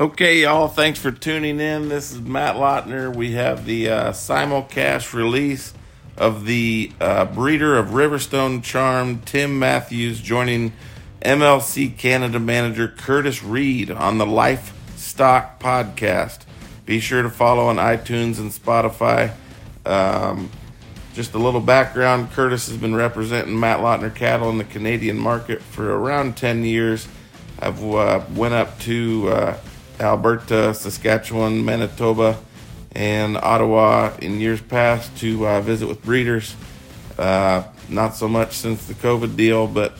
Okay, y'all, thanks for tuning in. This is Matt Lautner. We have the simulcast release of the breeder of Riverstone Charmed, Tim Matthews, joining MLC Canada manager Kurtis Reid on the Livestock Podcast. Be sure to follow on iTunes and Spotify. Just a little background, Kurtis has been representing Matt Lautner cattle in the Canadian market for around 10 years. I've went up to Alberta, Saskatchewan, Manitoba, and Ottawa in years past to visit with breeders. Not so much since the COVID deal, but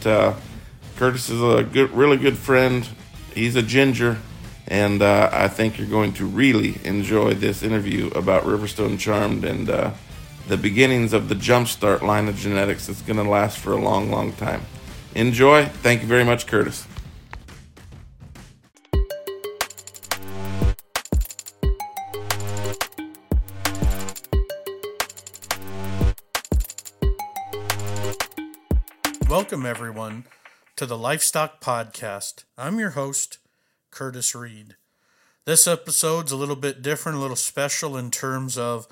Kurtis is a really good friend. He's a ginger, and I think you're going to really enjoy this interview about Riverstone Charmed and the beginnings of the Jumpstart line of genetics that's going to last for a long, long time. Enjoy. Thank you very much, Kurtis. Welcome, everyone, to the Livestock Podcast. I'm your host, Kurtis Reid. This episode's a little bit different, a little special in terms of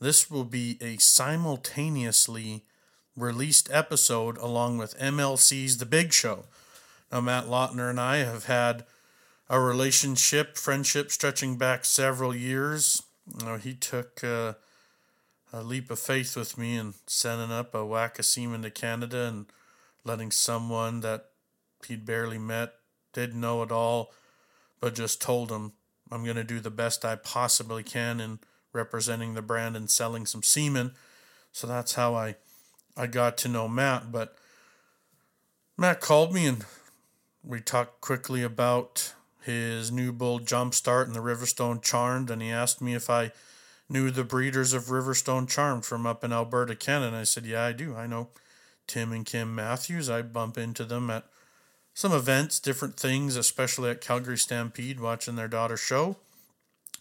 this will be a simultaneously released episode along with MLC's The Big Show. Now, Matt Lautner and I have had a relationship, friendship stretching back several years. Now, he took a leap of faith with me in sending up a whack of semen to Canada and letting someone that he'd barely met, didn't know at all, but just told him, I'm going to do the best I possibly can in representing the brand and selling some semen. So that's how I got to know Matt. But Matt called me and we talked quickly about his new bull Jumpstart and the Riverstone Charmed. And he asked me if I knew the breeders of Riverstone Charmed from up in Alberta, Canada. And I said, yeah, I do. I know Tim and Kim Matthews. I bump into them at some events, different things, especially at Calgary Stampede, watching their daughter show,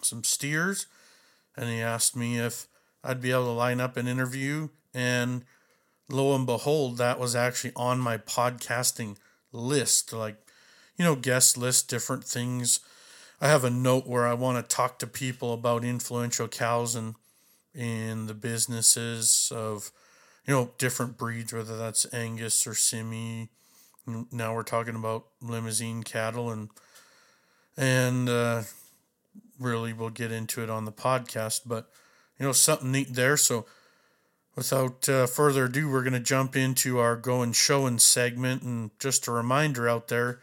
some steers, and he asked me if I'd be able to line up an interview, and lo and behold, that was actually on my podcasting list, like, you know, guest list, different things. I have a note where I want to talk to people about influential cows and in the businesses of, you know, different breeds, whether that's Angus or Simi. Now we're talking about limousine cattle, and really we'll get into it on the podcast. But, you know, something neat there. So without further ado, we're going to jump into our Going Showing segment. And just a reminder out there,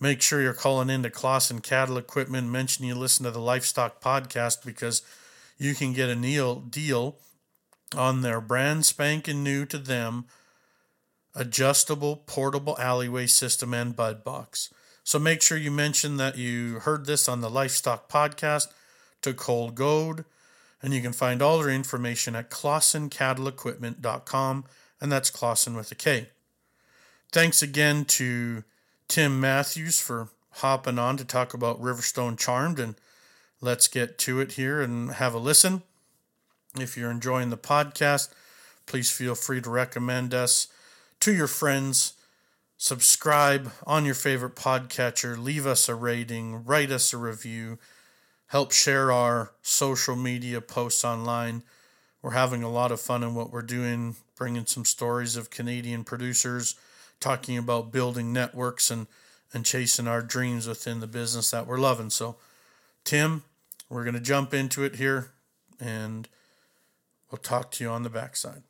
make sure you're calling into Clausen Cattle Equipment. Mention you listen to the Livestock Podcast because you can get a deal on their brand spanking new to them adjustable portable alleyway system and bud box. So make sure you mention that you heard this on the Livestock Podcast to Cole Goad, and you can find all their information at clausencattleequipment.com, and that's Clausen with a K. Thanks again to Tim Matthews for hopping on to talk about Riverstone Charmed, and let's get to it here and have a listen. If you're enjoying the podcast, please feel free to recommend us to your friends. Subscribe on your favorite podcatcher. Leave us a rating. Write us a review. Help share our social media posts online. We're having a lot of fun in what we're doing, bringing some stories of Canadian producers, talking about building networks and chasing our dreams within the business that we're loving. So, Tim, we're going to jump into it here, and we'll talk to you on the backside.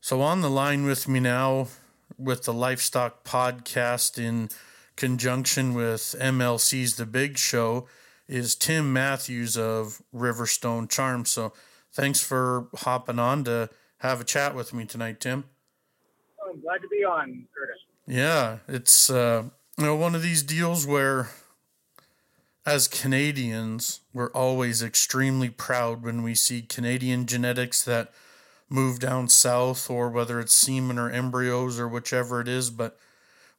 So on the line with me now with the Livestock Podcast in conjunction with MLC's The Big Show is Tim Matthews of Riverstone Charmed. So thanks for hopping on to have a chat with me tonight, Tim. Oh, I'm glad to be on, Kurtis. Yeah, it's you know, one of these deals where, as Canadians, we're always extremely proud when we see Canadian genetics that move down south, or whether it's semen or embryos or whichever it is, but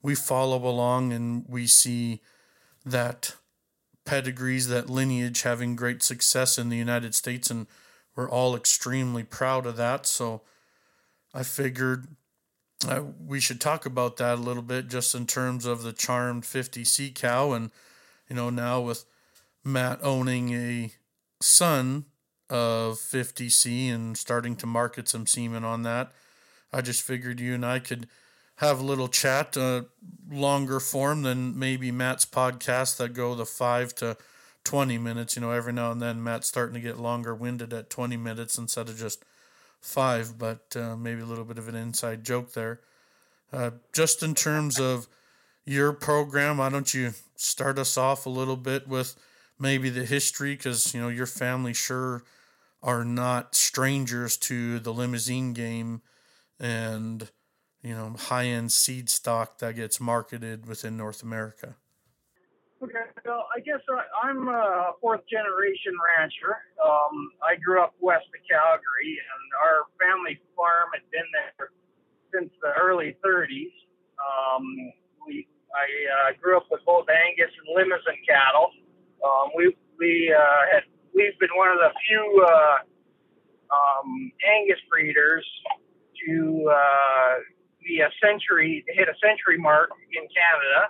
we follow along and we see that pedigrees, that lineage having great success in the United States, and we're all extremely proud of that. So I figured we should talk about that a little bit just in terms of the Charmed 50C cow and you know, now with Matt owning a son of 50C and starting to market some semen on that, I just figured you and I could have a little chat, longer form than maybe Matt's podcasts that go the 5 to 20 minutes. You know, every now and then Matt's starting to get longer winded at 20 minutes instead of just 5, but maybe a little bit of an inside joke there. Just in terms of your program, why don't you start us off a little bit with maybe the history, because, you know, your family sure are not strangers to the limousine game and, you know, high-end seed stock that gets marketed within North America. Okay, well, I guess I'm a fourth-generation rancher. I grew up west of Calgary, and our family farm had been there since the early 30s. I grew up with both Angus and Limousin cattle. We've been one of the few Angus breeders to hit a century mark in Canada.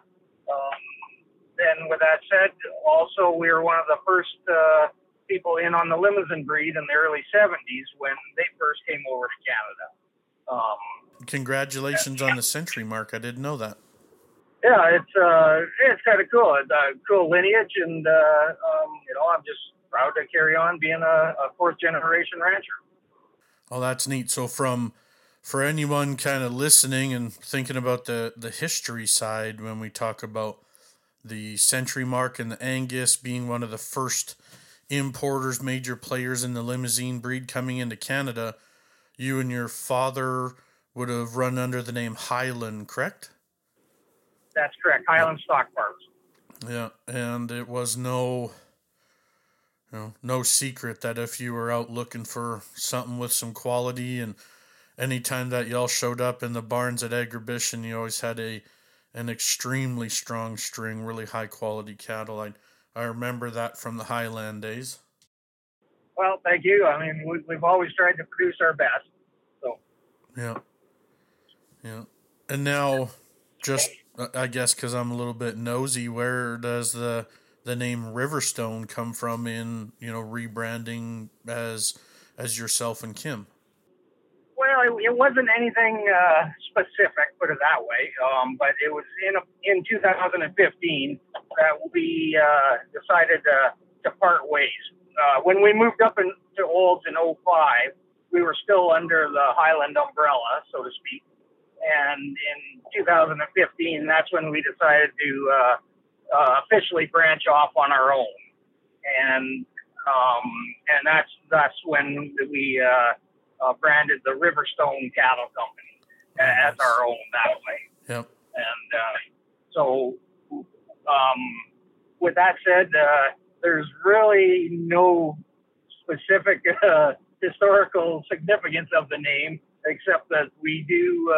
And with that said, also we were one of the first people in on the Limousin breed in the early 70s when they first came over to Canada. Congratulations on the century mark. I didn't know that. Yeah, it's kind of cool. It's a cool lineage, and you know, I'm just proud to carry on being a fourth generation rancher. Oh, that's neat. So for anyone kind of listening and thinking about the history side, when we talk about the century mark and the Angus being one of the first importers, major players in the limousine breed coming into Canada, you and your father would have run under the name Highland, correct? That's correct. Highland Stock Farms. Yeah, and it was no secret that if you were out looking for something with some quality, and anytime that y'all showed up in the barns at Agribition, you always had an extremely strong string, really high quality cattle. I remember that from the Highland days. Well, thank you. I mean, we've always tried to produce our best. So. Yeah. And now, just I guess because I'm a little bit nosy, where does the name Riverstone come from in, you know, rebranding as yourself and Kim? Well, it wasn't anything specific, put it that way, but it was in 2015 that we decided to part ways. When we moved up to Olds in 05, we were still under the Highland umbrella, so to speak. And in 2015, that's when we decided to officially branch off on our own, and that's when we branded the Riverstone Cattle Company as our own that way. Yep. And with that said, there's really no specific historical significance of the name, except that we do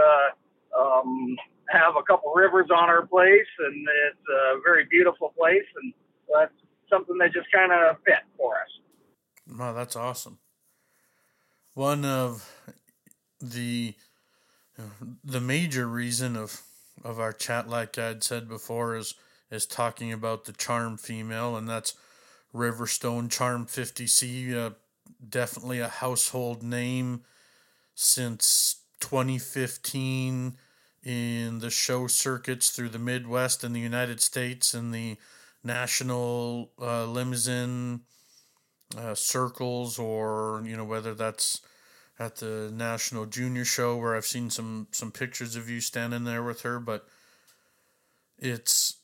have a couple rivers on our place, and it's a very beautiful place, and that's something that just kind of fit for us. Wow, that's awesome. One of the major reason of our chat, like I'd said before, is talking about the charm female, and that's Riverstone Charmed 50C, definitely a household name. Since 2015 in the show circuits through the Midwest and the United States and the national limousine circles, or, you know, whether that's at the National Junior Show where I've seen some pictures of you standing there with her. But it's,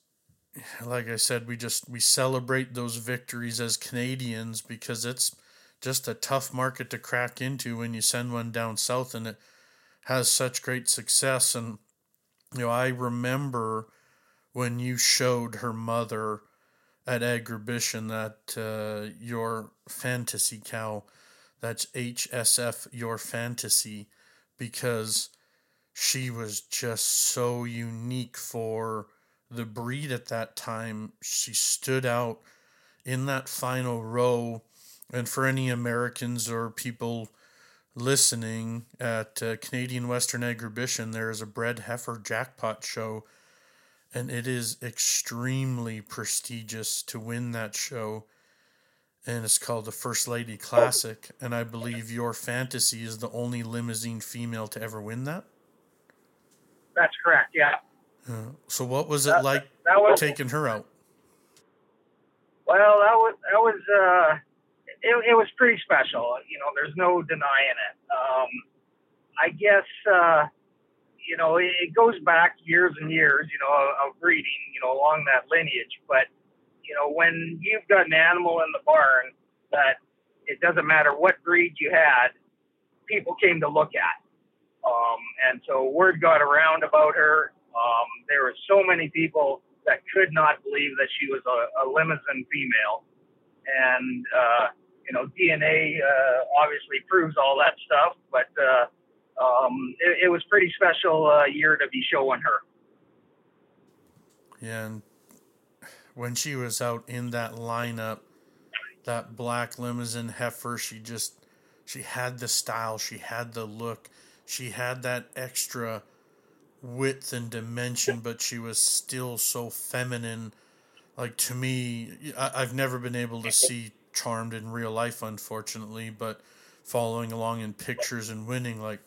like I said, we celebrate those victories as Canadians, because it's just a tough market to crack into when you send one down south, and it has such great success. And, you know, I remember when you showed her mother at Agribition that your fantasy cow, that's HSF Your Fantasy, because she was just so unique for the breed at that time. She stood out in that final row. And for any Americans or people listening, at Canadian Western Agribition, there is a bred heifer jackpot show, and it is extremely prestigious to win that show. And it's called the First Lady Classic, and I believe your fantasy is the only limousine female to ever win that? That's correct, yeah. So what was it like taking her out? Well, it was pretty special. You know, there's no denying it. I guess, you know, it goes back years and years, you know, of breeding, you know, along that lineage. But, you know, when you've got an animal in the barn that it doesn't matter what breed you had, people came to look at. And so word got around about her. There were so many people that could not believe that she was a limousine female. And, you know, DNA obviously proves all that stuff, but it was pretty special year to be showing her. Yeah, and when she was out in that lineup, that black limousine heifer, she had the style, she had the look, she had that extra width and dimension, but she was still so feminine. Like, to me, I've never been able to see Charmed in real life, unfortunately, but following along in pictures and winning, like,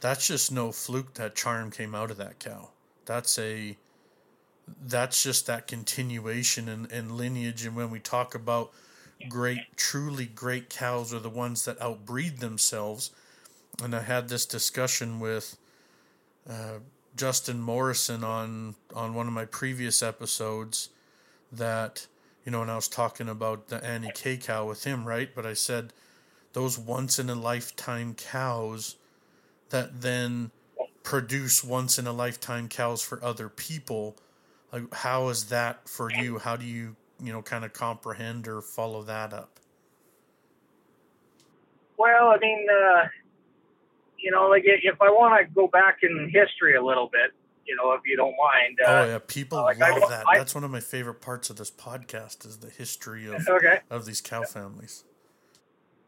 that's just no fluke that Charm came out of that cow. That's just that continuation and lineage. And when we talk about truly great cows are the ones that outbreed themselves. And I had this discussion with Justin Morrison on one of my previous episodes, that, you know, and I was talking about the Annie K cow with him, right? But I said those once in a lifetime cows that then produce once in a lifetime cows for other people. Like, how is that for you? How do you know, kind of comprehend or follow that up? Well, I mean, you know, like, if I want to go back in history a little bit, you know, if you don't mind. People love that. That's one of my favorite parts of this podcast is the history of these cow families.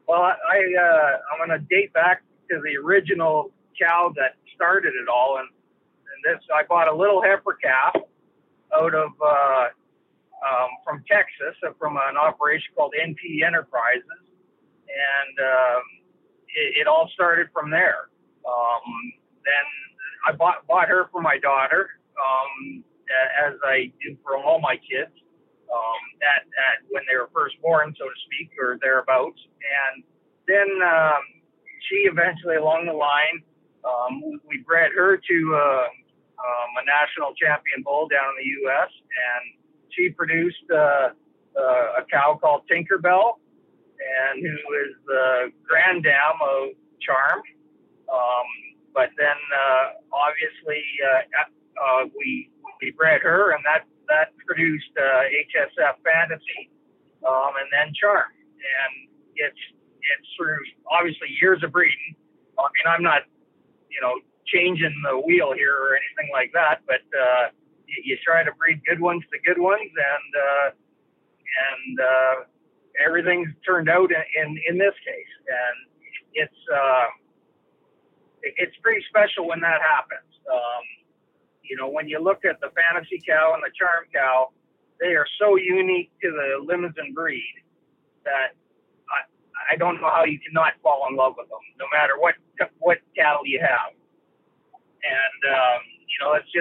Well, I'm going to date back to the original cow that started it all. And this, I bought a little heifer calf out of from Texas, from an operation called NP Enterprises. And it all started from there. Then I bought her for my daughter, as I do for all my kids, at when they were first born, so to speak, or thereabouts. And then she eventually, along the line, we bred her to a national champion bull down in the U.S., and she produced a cow called Tinkerbell, and who is the granddam of Charmed. But then, obviously, we bred her, and that produced HSF Fantasy, and then Charm. And it's through, obviously, years of breeding. I mean, I'm not, you know, changing the wheel here or anything like that, but you try to breed good ones to good ones, and everything's turned out in this case. And it's... it's pretty special when that happens. You know, when you look at the fantasy cow and the charm cow, they are so unique to the limousine breed that I don't know how you cannot fall in love with them, no matter what cattle you have. And, you know, it's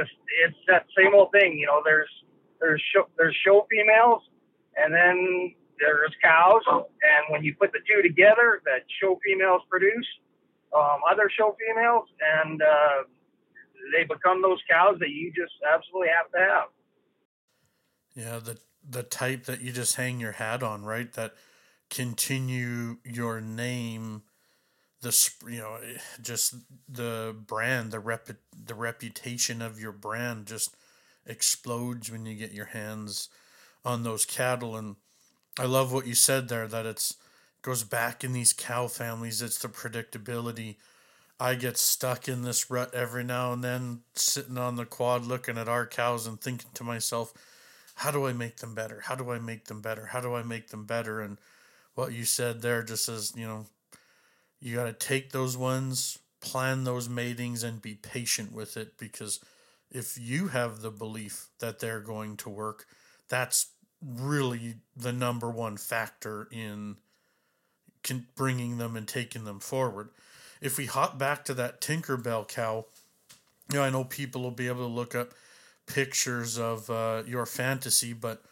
that same old thing. You know, there's show females, and then there's cows. And when you put the two together, that show females produce other show females, and they become those cows that you just absolutely have to have. Yeah, the type that you just hang your hat on, right? That continue your name, just the brand, the reputation of your brand just explodes when you get your hands on those cattle. And I love what you said there, that it's goes back in these cow families. It's the predictability. I get stuck in this rut every now and then, sitting on the quad looking at our cows and thinking to myself, how do I make them better? How do I make them better? How do I make them better? And what you said there just says, you know, you got to take those ones, plan those matings, and be patient with it, because if you have the belief that they're going to work, that's really the number one factor in bringing them and taking them forward. If we hop back to that Tinkerbell cow, you know, I know people will be able to look up pictures of your fantasy, but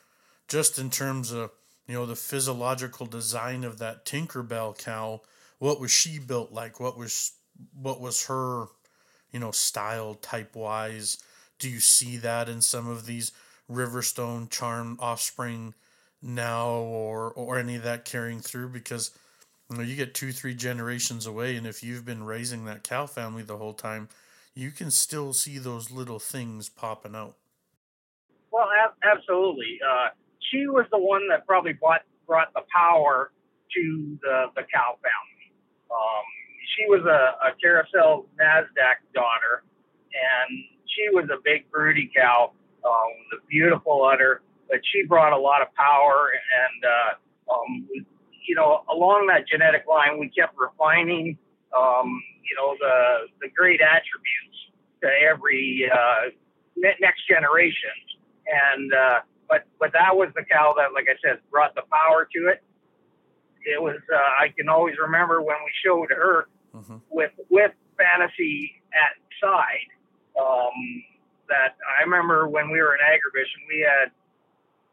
just in terms of, you know, the physiological design of that Tinkerbell cow, what was she built like? What was her, you know, style type wise? Do you see that in some of these Riverstone Charmed offspring now, or any of that carrying through? Because, you know, you get 2-3 generations away, and if you've been raising that cow family the whole time, you can still see those little things popping out. Well, absolutely. She was the one that probably brought the power to the cow family. She was a Carousel NASDAQ daughter, and she was a big broody cow with a beautiful udder, but she brought a lot of power. And, you know, along that genetic line, we kept refining, you know, the great attributes to every next generation. And but that was the cow that, like I said, brought the power to it. It was I can always remember when we showed her with Fantasy at side. That I remember when we were in Agribition, we had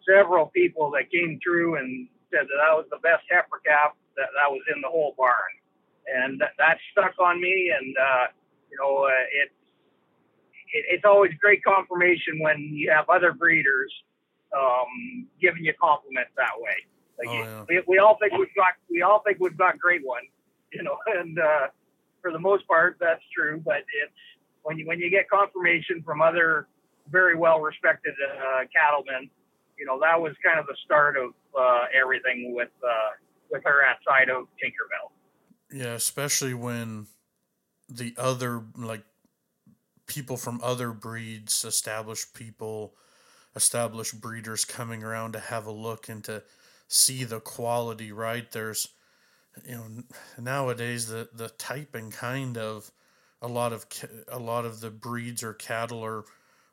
several people that came through and said that was the best heifer calf that was in the whole barn. And that stuck on me, and, you know, it's always great confirmation when you have other breeders giving you compliments that way. Like, oh, yeah. we all think we've got great ones, you know, and for the most part that's true. But it's when you get confirmation from other very well respected cattlemen, you know, that was kind of the start of everything with her outside of Tinkerbell. Yeah, especially when the other, like, people from other breeds, established breeders coming around to have a look and to see the quality, right? There's, you know, nowadays the type and kind of a lot of the breeds or cattle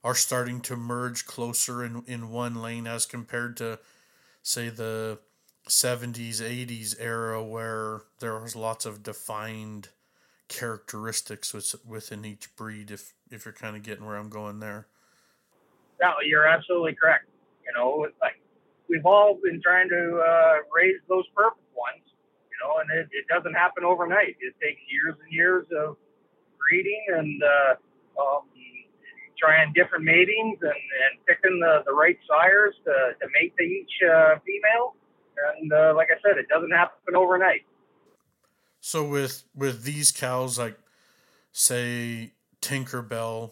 are starting to merge closer in one lane as compared to, say, the 70s, 80s era, where there was lots of defined characteristics within each breed, if you're kind of getting where I'm going there. No, you're absolutely correct. You know, like, we've all been trying to raise those perfect ones, you know, and it doesn't happen overnight. It takes years and years of breeding and trying different matings and picking the right sires to mate to each female. And like I said, it doesn't happen overnight. So with these cows, like, say, Tinkerbell,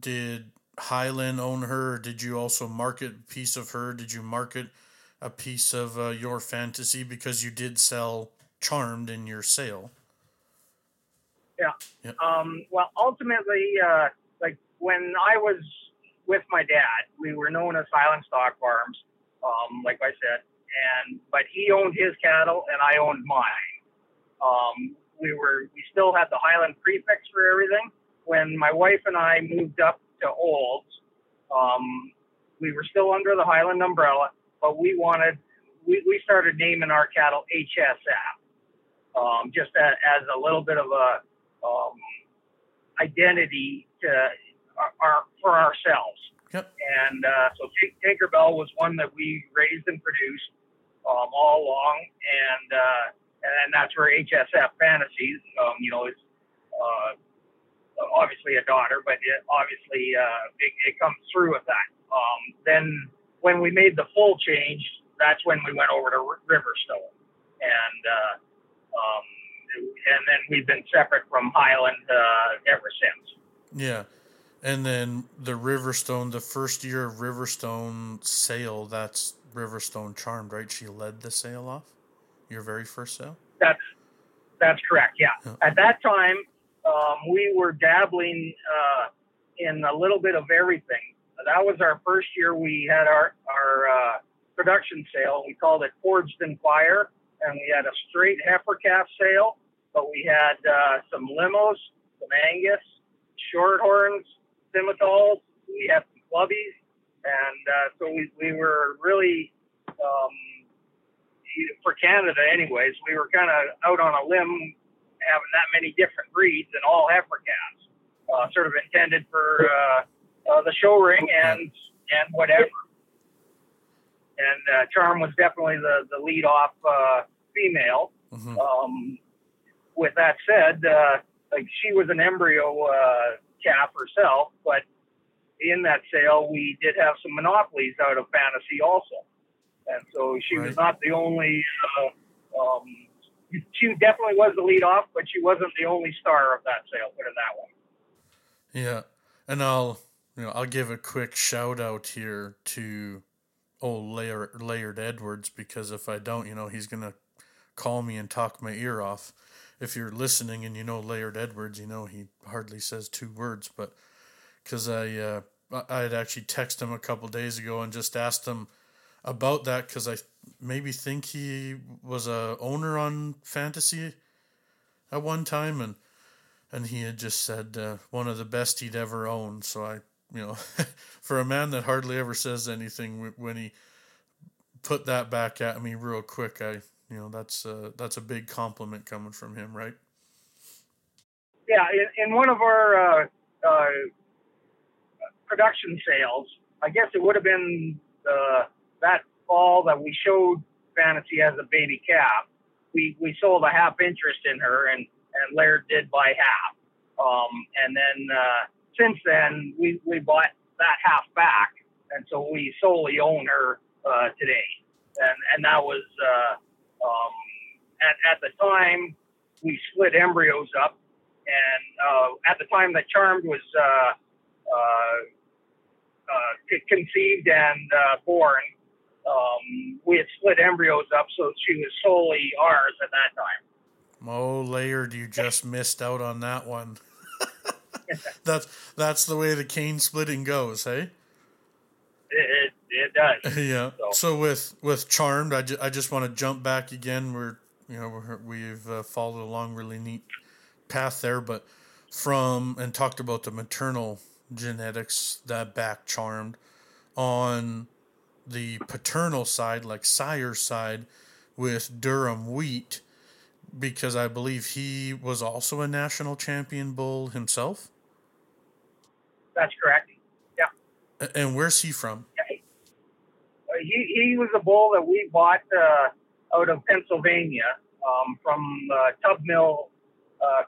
did Highland own her? Or did you also market a piece of her? Did you market a piece of your fantasy? Because you did sell Charmed in your sale. Yeah. Well, ultimately, like, when I was with my dad, we were known as Highland Stock Farms, like I said. But he owned his cattle and I owned mine. We still had the Highland prefix for everything. When my wife and I moved up to Olds, we were still under the Highland umbrella, but we started naming our cattle HSF, just as a little bit of a identity to for ourselves. Yep. And so Tinkerbell was one that we raised and produced all along, and that's where HSF Fantasies, you know, is obviously a daughter, but it obviously it comes through with that. Then when we made the full change, that's when we went over to Riverstone, and then we've been separate from Highland ever since. Yeah. And then the Riverstone, the first year of Riverstone sale, that's Riverstone Charmed, right? She led the sale off, your very first sale? That's correct, yeah. Oh. At that time, we were dabbling in a little bit of everything. That was our first year we had our production sale. We called it Forged in Fire, and we had a straight heifer calf sale, but we had some limos, some Angus, shorthorns, scimitals, we have some clubbies, and so we were really, for Canada anyways, we were kind of out on a limb having that many different breeds and all heifers, sort of intended for the show ring and whatever. And Charm was definitely the lead-off female. Mm-hmm. With that said, like she was an embryo calf herself, but in that sale, we did have some monopolies out of Fantasy also. And so she was not the only, she definitely was the lead-off, but she wasn't the only star of that sale, put it that way. Yeah, and I'll give a quick shout-out here to Laird Edwards, because if I don't, he's going to call me and talk my ear off. If you're listening and Laird Edwards, he hardly says two words, but because I had actually texted him a couple days ago and just asked him about that, because I maybe think he was a owner on Fantasy at one time, and he had just said one of the best he'd ever owned. So I, for a man that hardly ever says anything, when he put that back at me real quick, that's a big compliment coming from him, right? Yeah, in one of our production sales, I guess it would have been that fall that we showed Fantasy as a baby calf. We sold a half interest in her, and Laird did buy half. And then since then, we bought that half back, and so we solely own her today. And that was at the time we split embryos up, and at the time that Charmed was conceived and born, we had split embryos up, so she was solely ours at that time. Oh, Laird, you just missed out on that one. That's the way the cane splitting goes, hey? It does. Yeah. So with Charmed, I just want to jump back again. We've followed along really neat path there, but and talked about the maternal genetics that back Charmed. On the paternal side, like sire side, with Durham Wheat, because I believe he was also a national champion bull himself. That's correct. Yeah. And where's he from? He was a bull that we bought out of Pennsylvania from Tub Mill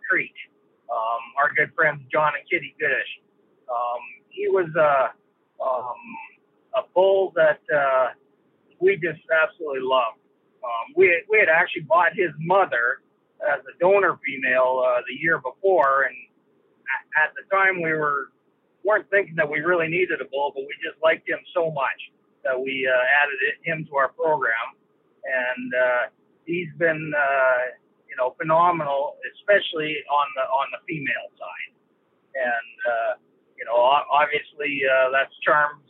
Creek. Our good friends John and Kitty Goodish. He was a bull that we just absolutely loved. We had actually bought his mother as a donor female the year before, and at the time weren't thinking that we really needed a bull, but we just liked him so much that we added him to our program, and he's been phenomenal, especially on the female side, and obviously that's Charm's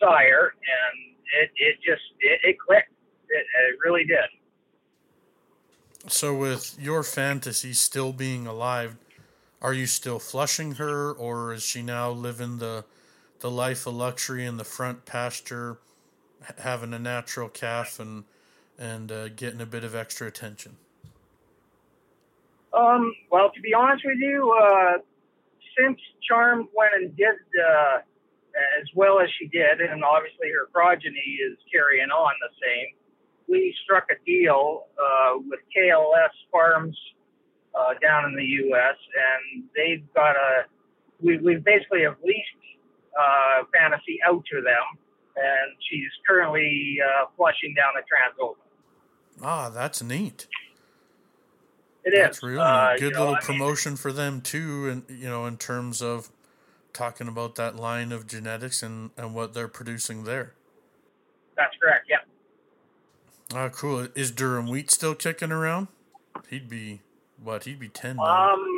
sire, and it just clicked. It really did. So with your Fantasy still being alive, are you still flushing her, or is she now living the life of luxury in the front pasture, having a natural calf and getting a bit of extra attention? Well, to be honest with you, since Charm went and did as well as she did, and obviously her progeny is carrying on the same, we struck a deal with KLS Farms down in the U.S., and they've got we basically have leased Fantasy out to them, and she's currently flushing down the Transova. Ah, that's neat. That's really good little promotion for them too, and in terms of talking about that line of genetics and what they're producing there. That's correct, yeah. Oh, cool. Is Durham Wheat still kicking around? He'd be 10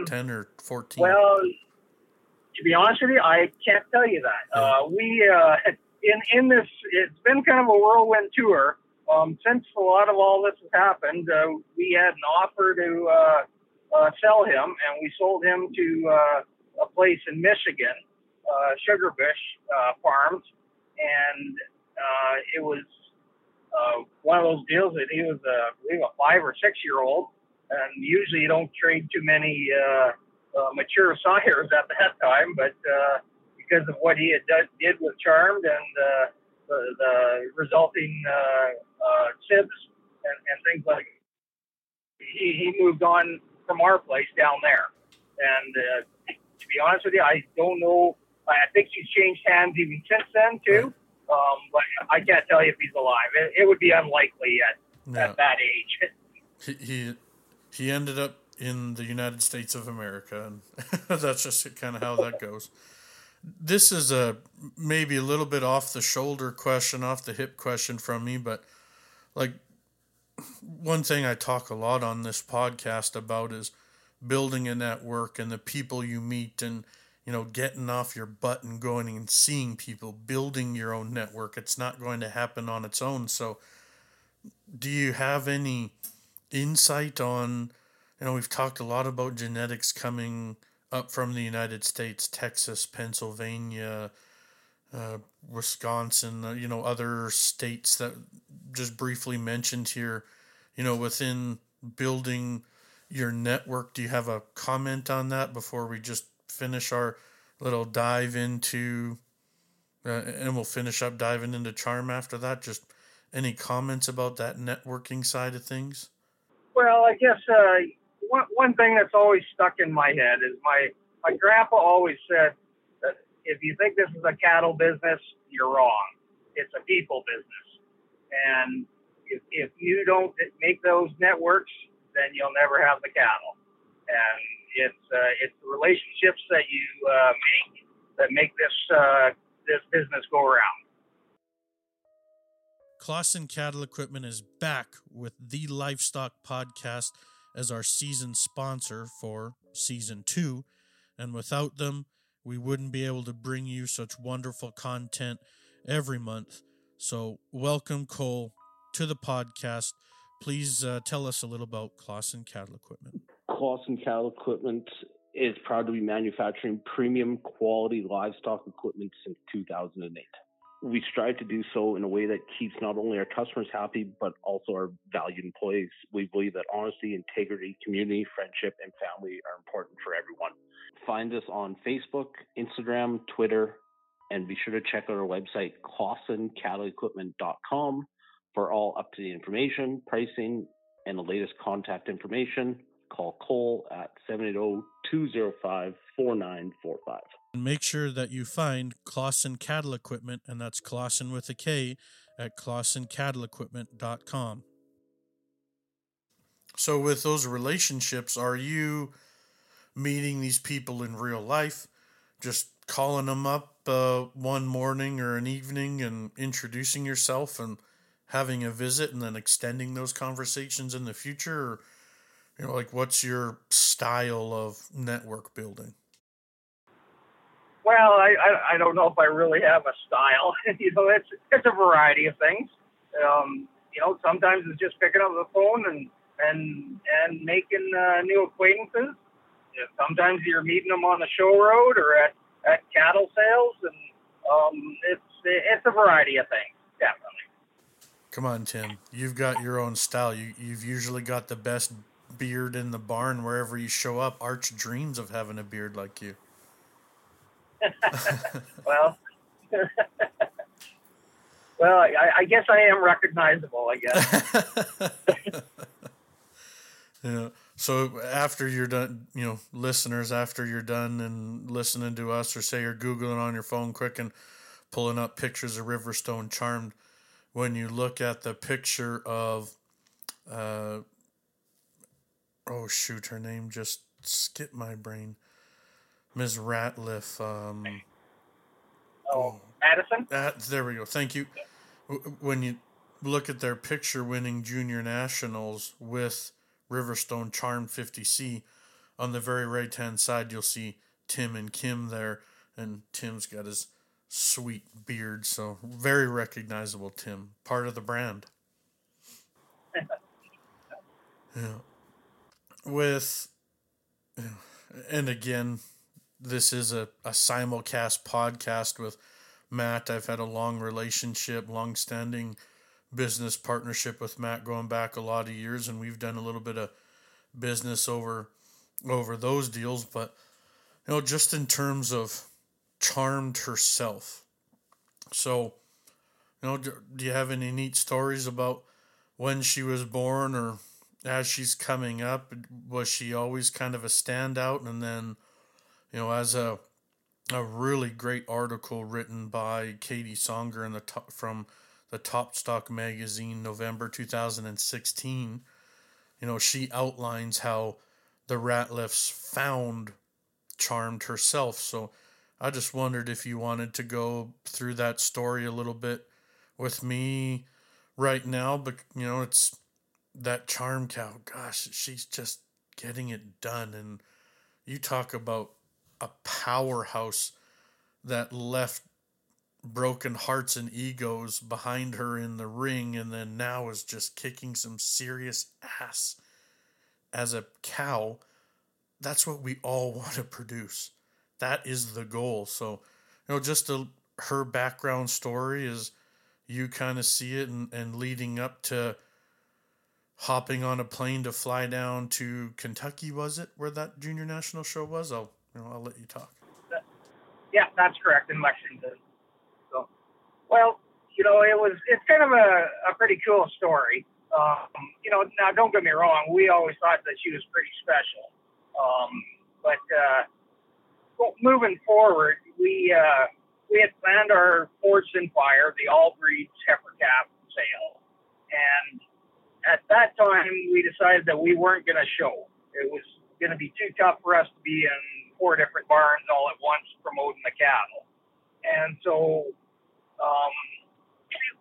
10 or 14. Well, to be honest with you, I can't tell you that. Yeah. We in this, it's been kind of a whirlwind tour. Since a lot of all this has happened, we had an offer to sell him, and we sold him to a place in Michigan, Sugarbush Farms, and it was one of those deals that he was, I believe, a 5 or 6 year old, and usually you don't trade too many mature sires at that time, but because of what he had did with Charmed and the resulting SIBs and things like that, he moved on from our place down there. And to be honest with you, I don't know. I think he's changed hands even since then, too. But I can't tell you if he's alive. It would be unlikely at that age. He ended up in the United States of America, and that's just kind of how that goes. This is maybe a little bit off the shoulder question, off the hip question from me, but like one thing I talk a lot on this podcast about is building a network and the people you meet and, you know, getting off your butt and going and seeing people, building your own network. It's not going to happen on its own. So do you have any insight on, you know, we've talked a lot about genetics coming up from the United States, Texas, Pennsylvania, Wisconsin, you know, other states that just briefly mentioned here, you know, within building your network. Do you have a comment on that before we just finish our little dive into, and we'll finish up diving into Charm after that? Just any comments about that networking side of things? Well, I guess one thing that's always stuck in my head is my grandpa always said that if you think this is a cattle business, you're wrong. It's a people business. And if you don't make those networks, then you'll never have the cattle. And it's the relationships that you make that make this business go around. Clausen Cattle Equipment is back with the Livestock Podcast as our season sponsor for season 2. And without them, we wouldn't be able to bring you such wonderful content every month. So welcome, Cole, to the podcast. Please tell us a little about Clausen Cattle Equipment. Clausen Cattle Equipment is proud to be manufacturing premium quality livestock equipment since 2008. We strive to do so in a way that keeps not only our customers happy, but also our valued employees. We believe that honesty, integrity, community, friendship, and family are important for everyone. Find us on Facebook, Instagram, Twitter, and be sure to check out our website, ClausenCattleEquipment.com. For all up-to-date information, pricing, and the latest contact information, call Cole at 780-205-4945. And make sure that you find Clausen Cattle Equipment, and that's Clausen with a K, at ClausenCattleEquipment.com. So with those relationships, are you meeting these people in real life, just calling them up one morning or an evening and introducing yourself and having a visit and then extending those conversations in the future? Or, you know, like, what's your style of network building? Well, I don't know if I really have a style. You know, it's a variety of things. You know, sometimes it's just picking up the phone and making new acquaintances. You know, sometimes you're meeting them on the show road or at cattle sales, and it's a variety of things, definitely. Come on, Tim. You've got your own style. You've usually got the best beard in the barn wherever you show up. Arch dreams of having a beard like you. Well, I guess I am recognizable, I guess. Yeah. So after you're done, you know, listeners, after you're done and listening to us, or say you're Googling on your phone quick and pulling up pictures of Riverstone Charmed, when you look at the picture of, her name just skipped my brain, Ms. Ratliff. Madison? There we go. Thank you. When you look at their picture winning junior nationals with Riverstone Charmed 50C, on the very right-hand side, you'll see Tim and Kim there, and Tim's got his sweet beard, so very recognizable, Tim. Part of the brand. Yeah. With, and again, this is a simulcast podcast with Matt. I've had a long relationship, long-standing business partnership with Matt going back a lot of years, and we've done a little bit of business over those deals. But, you know, just in terms of Charmed herself. So, you know, do you have any neat stories about when she was born or as she's coming up? Was she always kind of a standout? And then, you know, as a really great article written by Katie Songer in from the Top Stock Magazine, November 2016, you know, she outlines how the Ratliffs found Charmed herself. So I just wondered if you wanted to go through that story a little bit with me right now, but, you know, it's that Charm cow. Gosh, she's just getting it done. And you talk about a powerhouse that left broken hearts and egos behind her in the ring, and then now is just kicking some serious ass as a cow. That's what we all want to produce. That is the goal. So, you know, just her background story is you kind of see it and leading up to hopping on a plane to fly down to Kentucky, was it, where that junior national show was? I'll let you talk. Yeah, that's correct, in Lexington. So, well, you know, it's kind of a pretty cool story. You know, now don't get me wrong, we always thought that she was pretty special. Well, moving forward, we had planned our Forged in Fire, the all-breed heifer calf sale, and at that time we decided that we weren't going to show. It was going to be too tough for us to be in four different barns all at once promoting the cattle, and so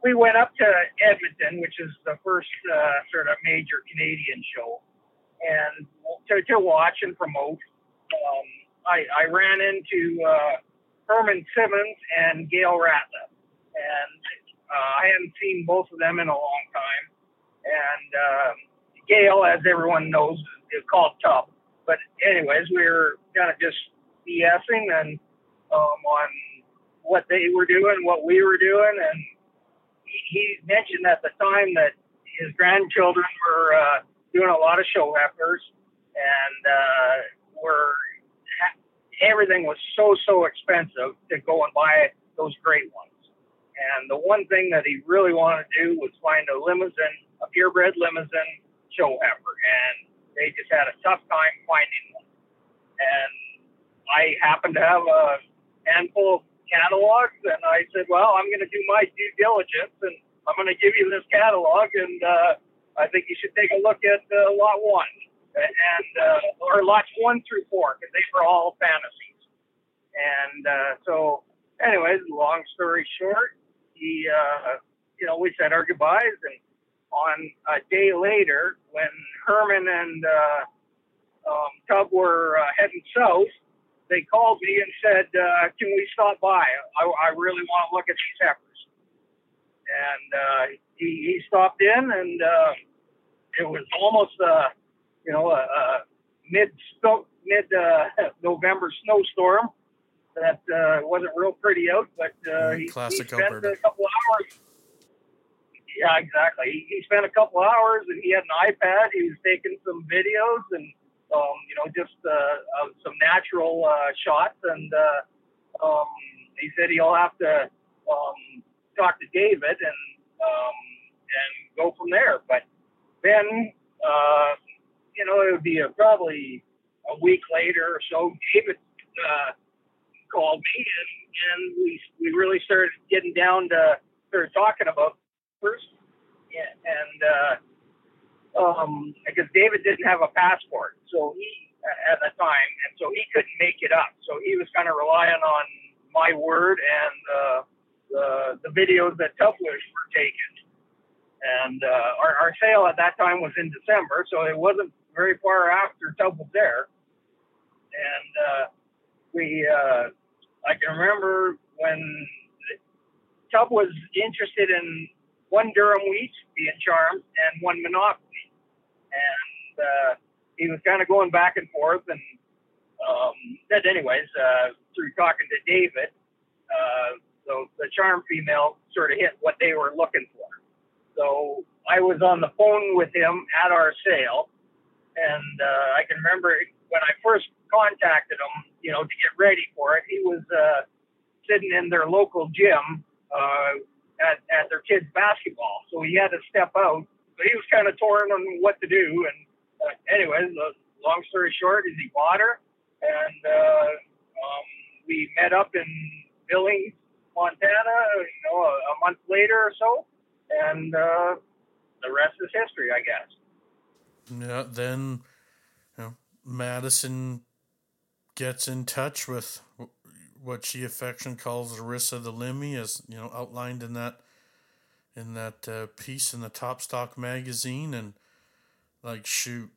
we went up to Edmonton, which is the first sort of major Canadian show, and to watch and promote. I ran into Herman Simmons and Gail Ratliff, and I hadn't seen both of them in a long time. And Gail, as everyone knows, is called Tub. But anyways, we were kind of just BSing and on what they were doing, what we were doing, and he mentioned at the time that his grandchildren were doing a lot of show heifers, and everything was so expensive to go and buy those great ones. And the one thing that he really wanted to do was find a purebred limousine show heifer. And they just had a tough time finding one. And I happened to have a handful of catalogs, and I said, well, I'm going to do my due diligence, and I'm going to give you this catalog, and I think you should take a look at lot one. And or lots 1 through 4, because they were all fantasies. And so, anyways, long story short, he, we said our goodbyes. And on a day later, when Herman and Tub were heading south, they called me and said, "Can we stop by? I really want to look at these heifers." And he stopped in, and it was almost a November snowstorm that wasn't real pretty out, but he spent Alberta. A couple hours. Yeah, exactly. He spent a couple hours, and he had an iPad. He was taking some videos and some natural shots. And he said he'll have to talk to David and go from there. But then. It would be probably a week later or so, David called me, and we really started getting down to started talking about first. Because David didn't have a passport, so he at the time, and so he couldn't make it up. So he was kind of relying on my word and the videos that Tubblers were taking. And our sale at that time was in December, so it wasn't very far after Tub was there. And I can remember when Tub was interested in one Durham Wheat being Charmed and one Monopoly. And he was kind of going back and forth. And But anyways, through talking to David, so the Charm female sort of hit what they were looking for. So I was on the phone with him at our sale, and I can remember when I first contacted him, you know, to get ready for it, he was sitting in their local gym at their kids' basketball. So he had to step out. So he was kind of torn on what to do. And anyways, long story short, is he bought her, and we met up in Billings, Montana, you know, a month later or so, and the rest is history, I guess. Yeah, then, you know, Madison gets in touch with what she affectionately calls Arissa the Limmy, as you know, outlined in that piece in the Top Stock magazine, and like, shoot,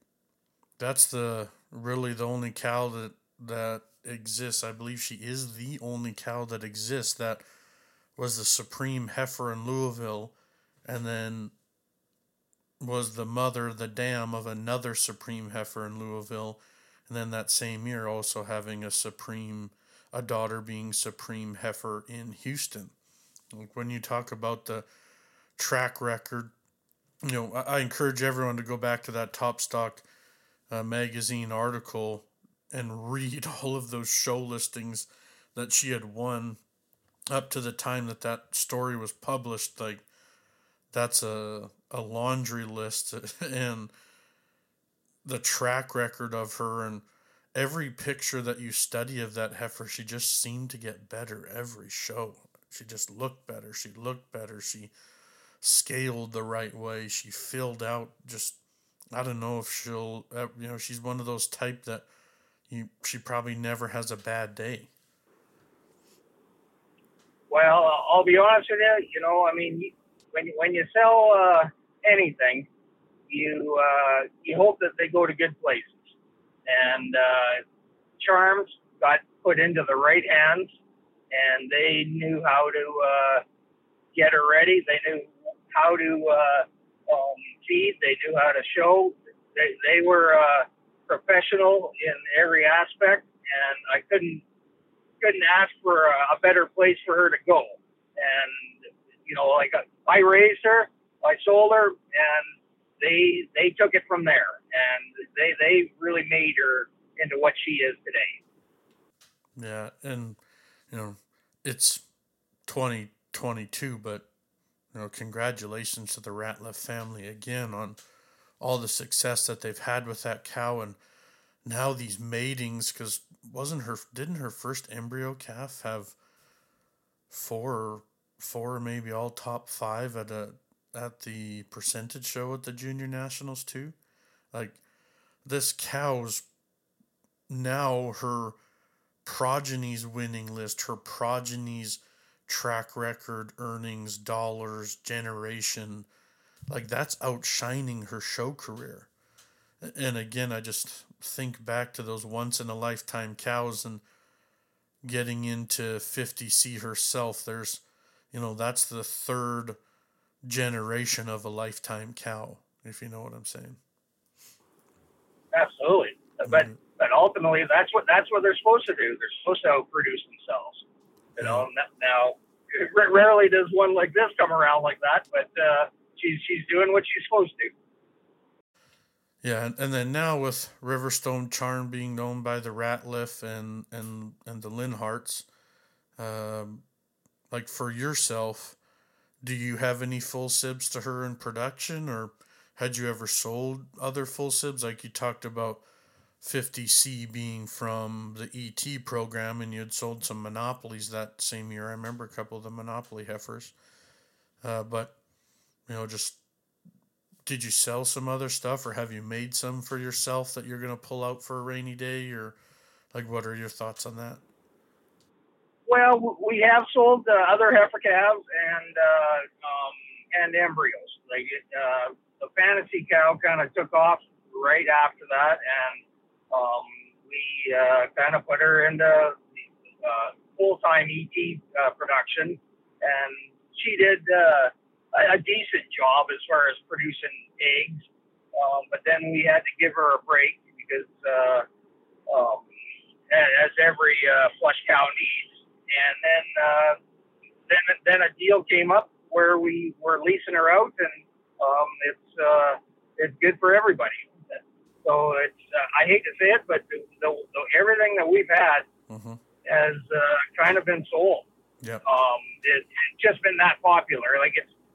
that's the only cow that exists. I believe she is the only cow that exists that was the supreme heifer in Louisville, and then was the mother, the dam of another supreme heifer in Louisville, and then that same year also having a daughter being supreme heifer in Houston. Like, when you talk about the track record, you know, I encourage everyone to go back to that Top Stock magazine article and read all of those show listings that she had won up to the time that story was published. Like, that's a laundry list, and the track record of her, and every picture that you study of that heifer, she just seemed to get better every show. She just looked better. She looked better. She scaled the right way. She filled out. Just, I don't know if she'll, you know, she's one of those type that she probably never has a bad day. Well, I'll be honest with you. You know, I mean, when you sell anything, you hope that they go to good places. And Charms got put into the right hands, and they knew how to get her ready. They knew how to feed. They knew how to show. They were professional in every aspect, and I couldn't ask for a better place for her to go. And you know, like, I raised her, I sold her, and They took it from there, and they really made her into what she is today. Yeah, and you know, it's 2022, but you know, congratulations to the Ratliff family again on all the success that they've had with that cow, and now these matings. Because didn't her first embryo calf have four maybe all top five at the percentage show at the Junior Nationals too? Like, this cow's now, her progeny's winning list, her progeny's track record, earnings, dollars, generation, like, that's outshining her show career. And again, I just think back to those once in a lifetime cows, and getting into 50C herself, there's, you know, that's the third generation of a lifetime cow, if you know what I'm saying. Absolutely. But mm-hmm. But ultimately that's what they're supposed to do. They're supposed to outproduce themselves. You know, now rarely does one like this come around like that, but she's doing what she's supposed to. Yeah, and then now with Riverstone Charm being owned by the Ratliff and the Linharts, like, for yourself, do you have any full sibs to her in production, or had you ever sold other full sibs? Like, you talked about 50C being from the ET program, and you had sold some monopolies that same year. I remember a couple of the monopoly heifers. But, you know, just, did you sell some other stuff, or have you made some for yourself that you're going to pull out for a rainy day, or like, what are your thoughts on that? Well, we have sold other heifer calves and embryos. Like, the fantasy cow kind of took off right after that, and we kind of put her into full-time ET production, and she did a decent job as far as producing eggs. But then we had to give her a break because as every flush cow needs. And then a deal came up where we were leasing her out, and it's good for everybody. So it's I hate to say it, but everything that we've had has kind of been sold. Yep. It's just been that popular. Like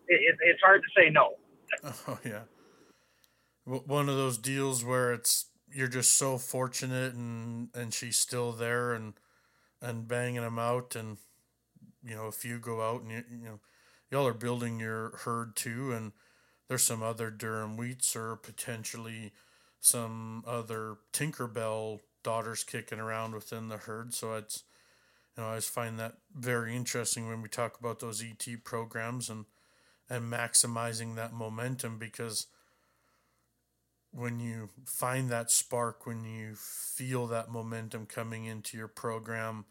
it's hard to say no. Oh yeah. One of those deals where you're just so fortunate, and she's still there and banging them out, and you know, if you go out and y'all are building your herd too, and there's some other Durham Wheats or potentially some other Tinkerbell daughters kicking around within the herd. So it's, I always find that very interesting when we talk about those ET programs and maximizing that momentum, because when you find that spark, when you feel that momentum coming into your program,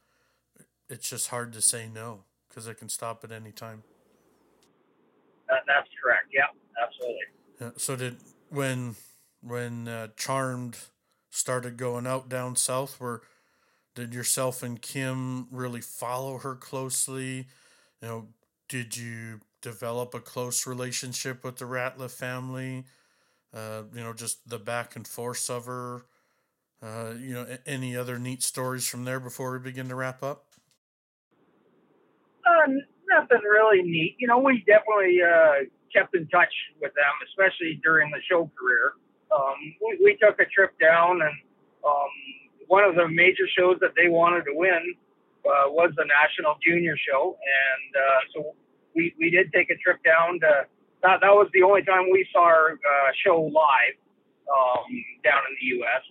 it's just hard to say no, because it can stop at any time. That's correct. Yeah, absolutely. Yeah, so when Charmed started going out down south, did yourself and Kim really follow her closely? Did you develop a close relationship with the Ratliff family? Just the back and forth of her. Any other neat stories from there before we begin to wrap up? Nothing really neat. We definitely kept in touch with them, especially during the show career. We took a trip down, and one of the major shows that they wanted to win was the National Junior Show. And so we did take a trip down to that. That was the only time we saw our show live down in the U.S.,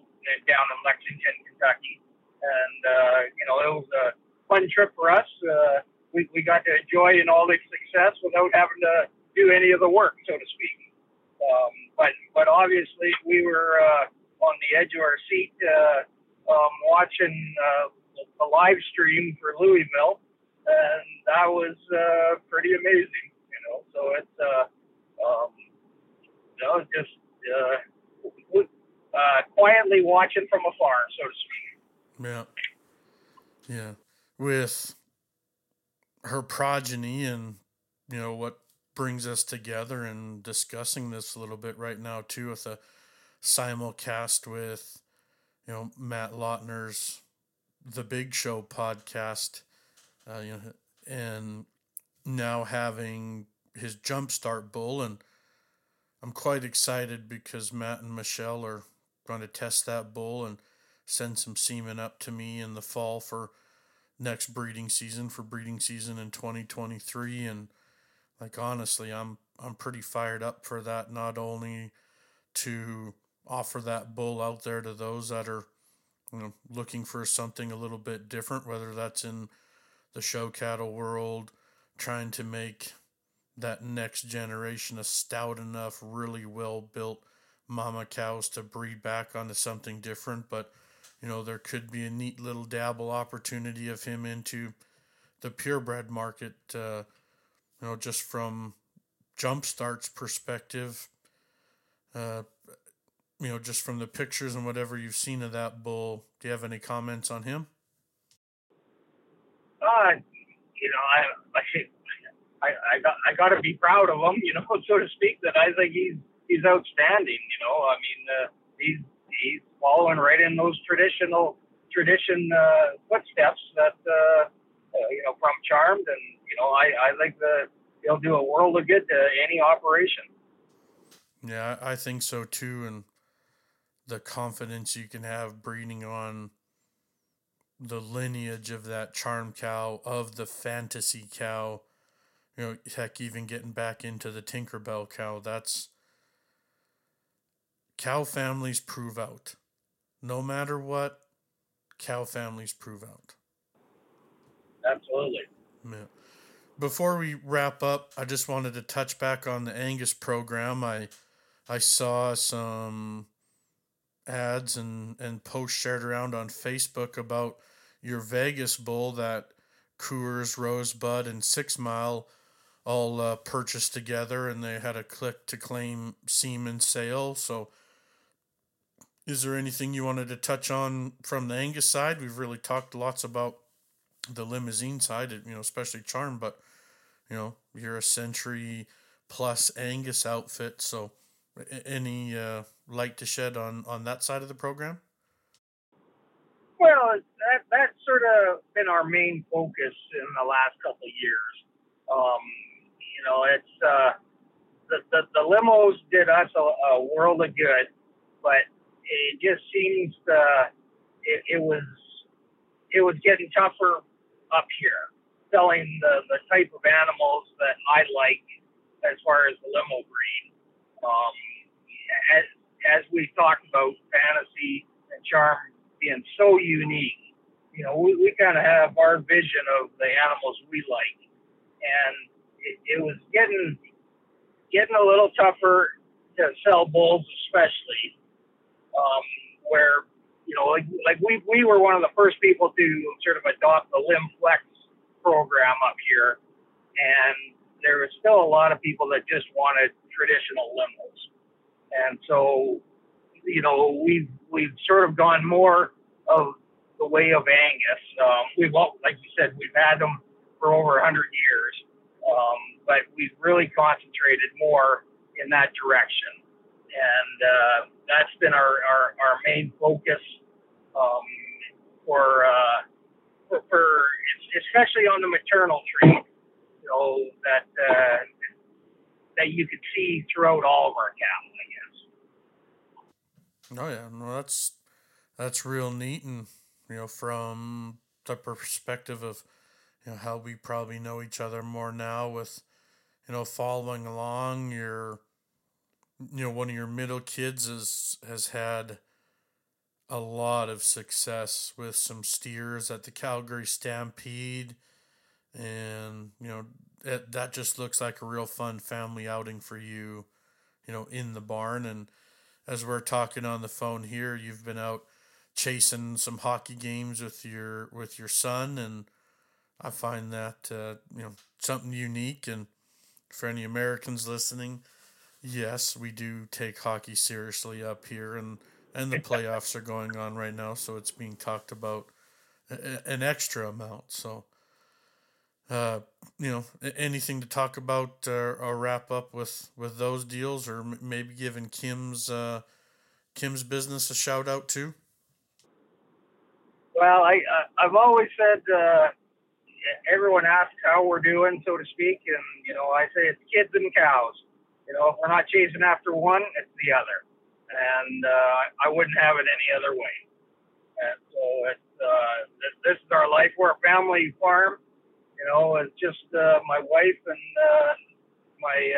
down in Lexington, Kentucky. And, it was a fun trip for us. We got to enjoy in all its success without having to do any of the work, so to speak. But obviously we were on the edge of our seat watching the live stream for Louisville, and that was pretty amazing. So it's just quietly watching from afar, so to speak. Yeah. With her progeny and what brings us together and discussing this a little bit right now too, with a simulcast with Matt Lautner's The Big Show podcast, and now having his Jumpstart bull. And I'm quite excited because Matt and Michelle are going to test that bull and send some semen up to me in the fall for next breeding season in 2023. And honestly, I'm pretty fired up for that, not only to offer that bull out there to those that are looking for something a little bit different, whether that's in the show cattle world, trying to make that next generation of stout enough, really well-built mama cows to breed back onto something different. But, there could be a neat little dabble opportunity of him into the purebred market, just from Jumpstart's perspective, just from the pictures and whatever you've seen of that bull. Do you have any comments on him? I got to be proud of him, so to speak. That I think he's outstanding. He's following right in those traditional footsteps that from Charmed, and I think that he'll do a world of good to any operation. Yeah, I think so too. And the confidence you can have breeding on the lineage of that Charmed cow, of the Fantasy cow. Heck, even getting back into the Tinkerbell cow, cow families prove out. No matter what, cow families prove out. Absolutely. Yeah. Before we wrap up, I just wanted to touch back on the Angus program. I saw some ads and posts shared around on Facebook about your Vegas bull that Coors, Rosebud, and 6 Mile all purchased together, and they had a click to claim semen sale. So Is there anything you wanted to touch on from the Angus side? We've really talked lots about the limousine side, you know, especially Charm, but, you know, you're a century plus Angus outfit, so any light to shed on that side of the program? Well, that's sort of been our main focus in the last couple of years. You know, it's the limos did us a world of good, but it just seems it was getting tougher up here, selling the type of animals that I like as far as the limo breed. As we talked about Fantasy and Charm being so unique, you know, we kind of have our vision of the animals we like, and it was getting a little tougher to sell bulls, especially where, you know, like we were one of the first people to sort of adopt the Limb Flex program up here, and there was still a lot of people that just wanted traditional limos, and so, you know, we've sort of gone more of the way of Angus. We've, like you said, we've had them for over 100 years, but we've really concentrated more in that direction, and that's been our main focus for especially on the maternal trait, you know, that you could see throughout all of our cattle. Oh yeah, no, that's real neat, and you know, from the perspective of, you know, how we probably know each other more now with, you know, following along your, you know, one of your middle kids has had a lot of success with some steers at the Calgary Stampede, and you know, that just looks like a real fun family outing for you, you know, in the barn. And as we're talking on the phone here, you've been out chasing some hockey games with your son, and I find that you know, something unique. And for any Americans listening, yes, we do take hockey seriously up here, and the playoffs are going on right now, so it's being talked about an extra amount. So, you know, anything to talk about or wrap up with those deals, or maybe giving Kim's business a shout out too? Well, I've always said everyone asks how we're doing, so to speak, and you know, I say it's kids and cows. You know, if we're not chasing after one, it's the other, and I wouldn't have it any other way. And so it's this is our life. We're a family farm. You know, it's just my wife and my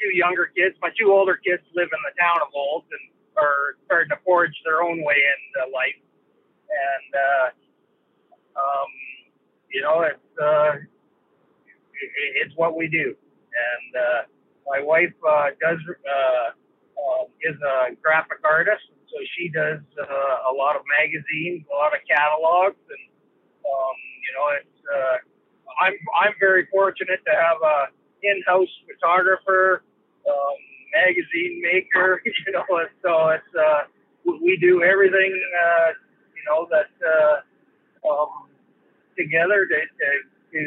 two younger kids. My two older kids live in the town of Olds and are starting to forge their own way in life. And, you know, it's what we do. And my wife is a graphic artist, so she does a lot of magazines, a lot of catalogs, and, you know, it's... I'm very fortunate to have a in-house photographer, magazine maker, you know, and so it's, we do everything, you know, that, together to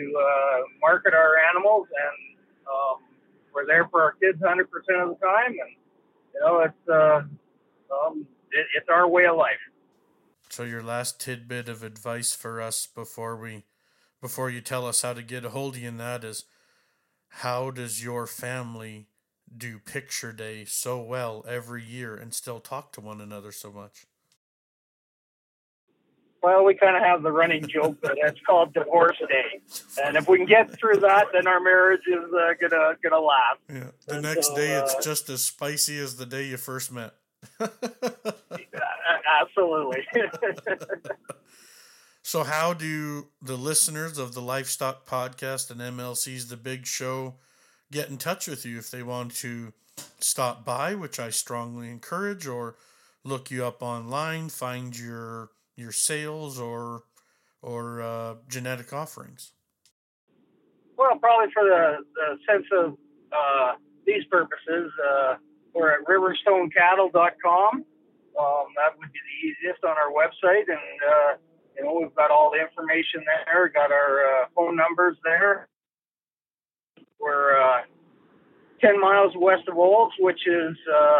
market our animals, and, we're there for our kids 100% of the time, and, you know, it's our way of life. So your last tidbit of advice for us before you tell us how to get a hold of you, and that is, how does your family do picture day so well every year and still talk to one another so much? Well, we kind of have the running joke that it's called divorce day, and if we can get through that, then our marriage is gonna last. Yeah, the and next so, day it's just as spicy as the day you first met. Absolutely. So how do the listeners of the Livestock Podcast and MLC's The Big Show get in touch with you if they want to stop by, which I strongly encourage, or look you up online, find your sales or genetic offerings? Well, probably for the sense of these purposes, we're at riverstoneCattle.com. us on our website, and you know, we've got all the information there, got our phone numbers there. We're 10 miles west of Olds, which is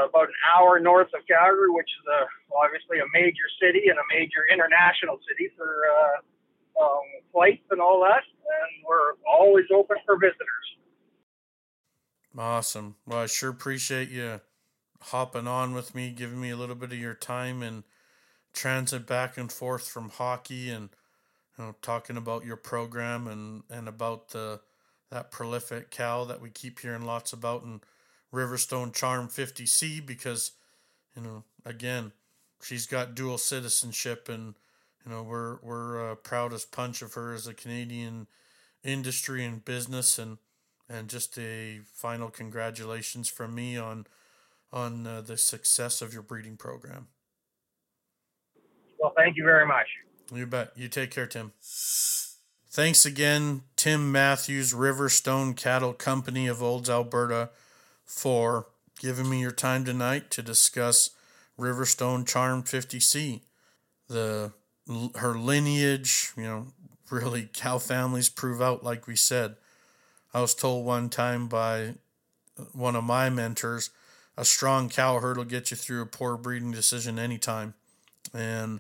about an hour north of Calgary, which is obviously a major city and a major international city for flights and all that. And we're always open for visitors. Awesome. Well, I sure appreciate you hopping on with me, giving me a little bit of your time and transit back and forth from hockey and, you know, talking about your program and about that prolific cow that we keep hearing lots about in Riverstone Charmed 50C, because, you know, again, she's got dual citizenship, and, you know, we're proud as punch of her as a Canadian industry and business, and just a final congratulations from me on the success of your breeding program. Well, thank you very much. You bet. You take care, Tim. Thanks again, Tim Matthews, Riverstone Cattle Company of Olds, Alberta, for giving me your time tonight to discuss Riverstone Charmed 50C. Her lineage, you know, really cow families prove out, like we said. I was told one time by one of my mentors, a strong cow herd will get you through a poor breeding decision anytime. And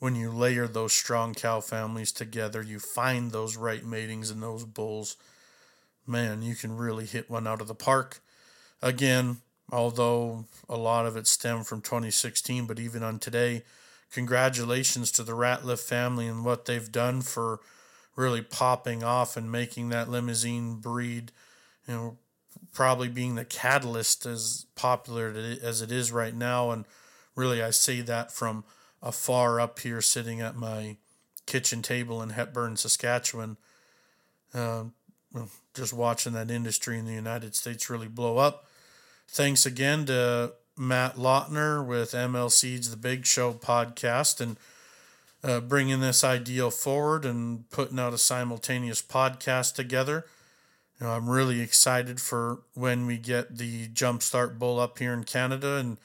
when you layer those strong cow families together, you find those right matings and those bulls, man, you can really hit one out of the park. Again, although a lot of it stemmed from 2016, but even on today, congratulations to the Ratliff family and what they've done for really popping off and making that limousine breed, you know, probably being the catalyst as popular as it is right now. And really, I say that from afar up here, sitting at my kitchen table in Hepburn, Saskatchewan, just watching that industry in the United States really blow up. Thanks again to Matt Lautner with MLC's The Big Show podcast, and bringing this idea forward and putting out a simultaneous podcast together. You know, I'm really excited for when we get the Jumpstart bull up here in Canada and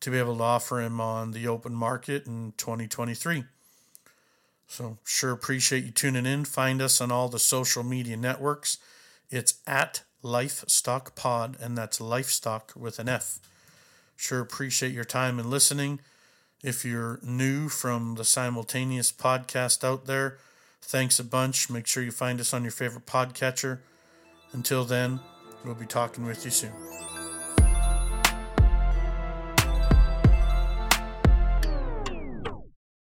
to be able to offer him on the open market in 2023. So sure appreciate you tuning in. Find us on all the social media networks. It's at Livestock Pod, and that's Livestock with an F. Sure appreciate your time and listening. If you're new from the simultaneous podcast out there, thanks a bunch. Make sure you find us on your favorite podcatcher. Until then, we'll be talking with you soon.